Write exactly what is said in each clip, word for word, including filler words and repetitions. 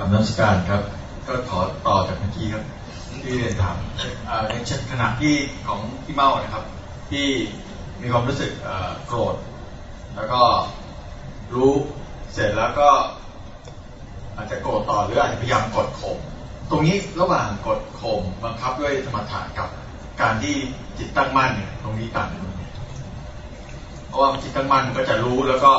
กับนักศึกษาครับก็ขอต่อจากเมื่อกี้ครับที่เรียนถามอย่างเช่นขณะที่ของพี่เม่านะครับที่มีความรู้สึกโกรธแล้วก็รู้เสร็จแล้วก็อาจจะโกรธต่อหรืออาจจะพยายามกดข่มตรงนี้ระหว่างกดข่มบังคับด้วยสมถะกับการที่จิตตั้งมั่นเนี่ยตรงนี้ต่างกันเพราะว่าจิตตั้งมั่นก็จะรู้แล้วก็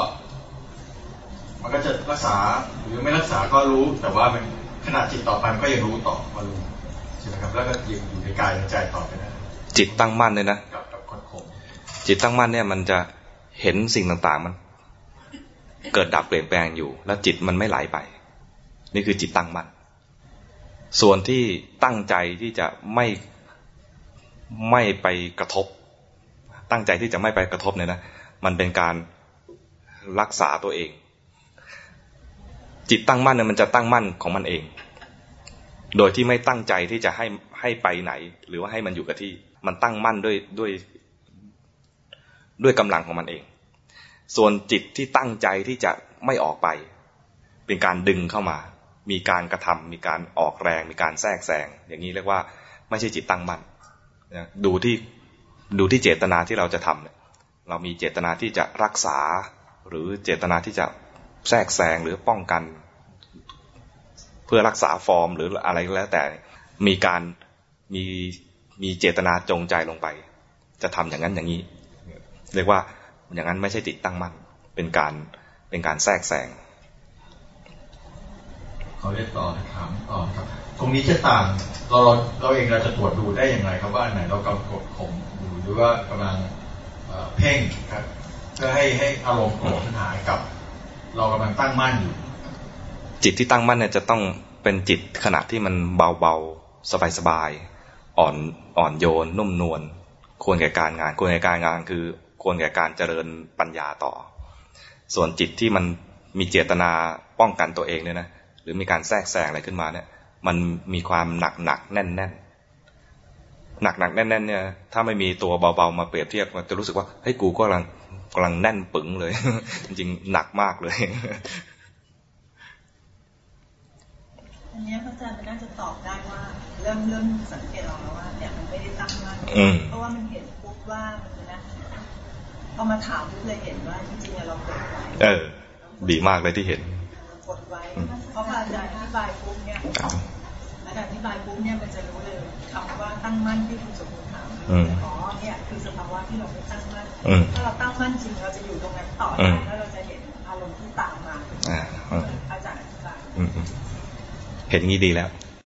มันก็จะรักษาหรือไม่รักษาก็รู้แต่ว่ามันขณะจิตต่อไปมันก็ยังรู้ต่อมารู้ใช่ไหมครับแล้วก็ยังอยู่ในกายในใจต่อไปนะจิตตั้งมั่นเลยนะกับกับกดข่มจิตตั้งมั่นเนี่ยมันจะเห็นสิ่งต่างๆมันเกิดดับเปลี่ยนแปลงอยู่แล้วจิตมันไม่ไหลไปนี่คือจิตตั้งมั่นส่วนที่ตั้งใจที่จะไม่ไม่ไปกระทบตั้งใจที่จะไม่ไปกระทบเนี่ยนะมันเป็นการรักษาตัวเองจิตตั้งมั่นเนี่ยมันจะตั้งมั่นของมันเองโดยที่ไม่ตั้งใจที่จะให้ให้ไปไหนหรือว่าให้มันอยู่กับที่มันตั้งมั่นด้วยด้วยด้วยกำลังของมันเองส่วนจิตที่ตั้งใจที่จะไม่ออกไปเป็นการดึงเข้ามามีการกระทำมีการออกแรงมีการแทรกแซงอย่างนี้เรียกว่าไม่ใช่จิตตั้งมั่นดูที่ดูที่เจตนาที่เราจะทำเนี่ยเรามีเจตนาที่จะรักษาหรือเจตนาที่จะแทรกแซงหรือป้องกันเพื่อรักษาฟอร์มหรืออะไรก็แล้วแต่มีการมีมีเจตนาจงใจลงไปจะทำอย่างนั้นอย่างนี้เรียกว่าอย่างนั้นไม่ใช่จิตตั้งมั่นเป็นการเป็นการแทรกแซงเขาเรียกต่อถามต่อครับตรงนี้จะต่างเราเราเองเราจะตรวจดูได้อย่างไรครับว่าไหนเรากำลังกดข่มอยู่หรือว่ากำลังเพ่งครับเพื่อให้ให้อารมณ์โกรธหายกับเรากำลังตั้งมั่นอยู่จิตที่ตั้งมั่นเนี่ยจะต้องเป็นจิตขณะที่มันเบาๆสบายๆอ่อนอ่อนโยนนุ่มนวลควรแก่การงานควรแก่การงานคือควรแก่การเจริญปัญญาต่อส่วนจิตที่มันมีเจตนาป้องกันตัวเองเนี่ยนะหรือมีการแทรกแซงอะไรขึ้นมาเนี่ยมันมีความหนักหนักแน่นแน่นหนักหนักแน่นแน่นเนี่ยถ้าไม่มีตัวเบาๆมาเปรียบเทียบมันจะรู้สึกว่าเฮ้ยกูก็กำลังกำลังแน่นปึ๋งเลยจริงๆหนักมากเลยอันนี้พระอาจารย์น่าจะตอบได้ว่าเริ่มเริ่มสังเกตออกแล้วว่าเนี่ยมันไม่ได้ตั้งมั่นเพราะว่ามันเห็นปุ๊บว่ามันจะนะพอมาถามปุ๊บเลยเห็นว่าจริงๆเรากดไว้เออดีมากเลยที่เห็นกดไว้เพราะว่าอาจารย์อธิบายปุ๊บเนี่ยอาจารย์อธิบายปุ๊บเนี่ยมันจะรู้เลยคำว่าตั้งมั่นที่คุณสมบูรณ์ถามอ๋อเนี่ยคือสภาวะที่เราไม่ตั้งมั่นถ้าเราตั้งมั่นจริงเราจะอยู่ตรงนั้นต่อได้แล้วเราจะเห็นอารมณ์ที่ต่างมาอาจารย์อธิบายเห็นงี้ดีแล้ว